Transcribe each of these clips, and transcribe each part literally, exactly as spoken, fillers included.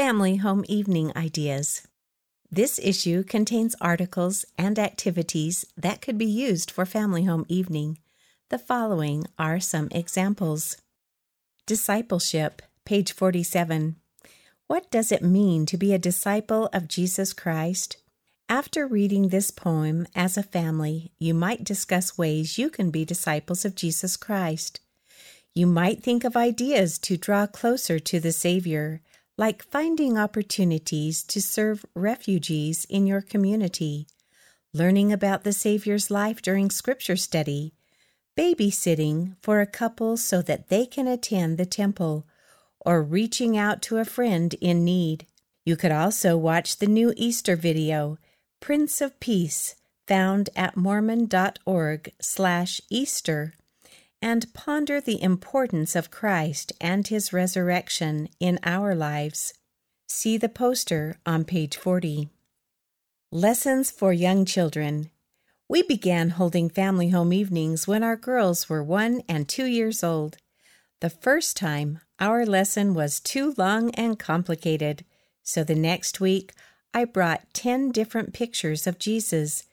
Family Home Evening Ideas. This issue contains articles and activities that could be used for Family Home Evening. The following are some examples. Discipleship, page forty-seven. What does it mean to be a disciple of Jesus Christ? After reading this poem as a family, you might discuss ways you can be disciples of Jesus Christ. You might think of ideas to draw closer to the Savior, like finding opportunities to serve refugees in your community, learning about the Savior's life during Scripture study, babysitting for a couple so that they can attend the temple, or reaching out to a friend in need. You could also watch the new Easter video, Prince of Peace, found at mormon.org slash Easter, and ponder the importance of Christ and His resurrection in our lives. See the poster on page forty. Lessons for young children. We began holding family home evenings when our girls were one and two years old. The first time, our lesson was too long and complicated, so the next week, I brought ten different pictures of Jesus.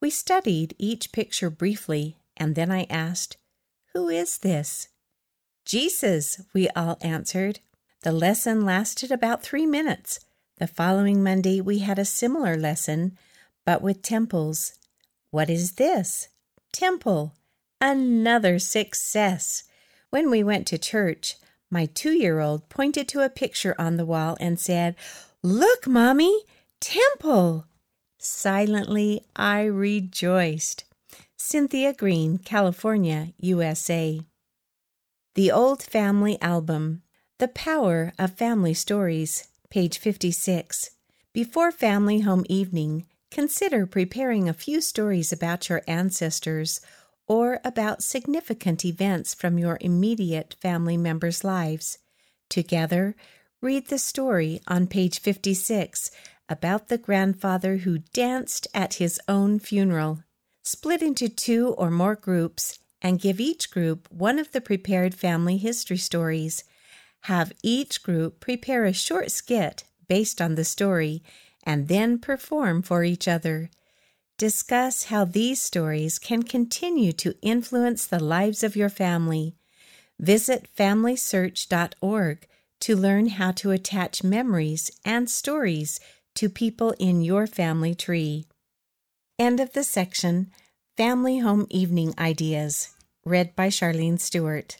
We studied each picture briefly, and then I asked, "Who is this?" "Jesus," we all answered. The lesson lasted about three minutes. The following Monday, we had a similar lesson, but with temples. "What is this?" "Temple." Another success. When we went to church, my two-year-old pointed to a picture on the wall and said, "Look, Mommy, temple." Silently, I rejoiced. Cynthia Green, California, U S A. The Old Family Album. The Power of Family Stories, page fifty-six. Before Family Home Evening, consider preparing a few stories about your ancestors or about significant events from your immediate family members' lives. Together, read the story on page fifty-six about the grandfather who danced at his own funeral. Split into two or more groups and give each group one of the prepared family history stories. Have each group prepare a short skit based on the story and then perform for each other. Discuss how these stories can continue to influence the lives of your family. Visit Family Search dot org to learn how to attach memories and stories to people in your family tree. End of the section, Family Home Evening Ideas, read by Charlene Stewart.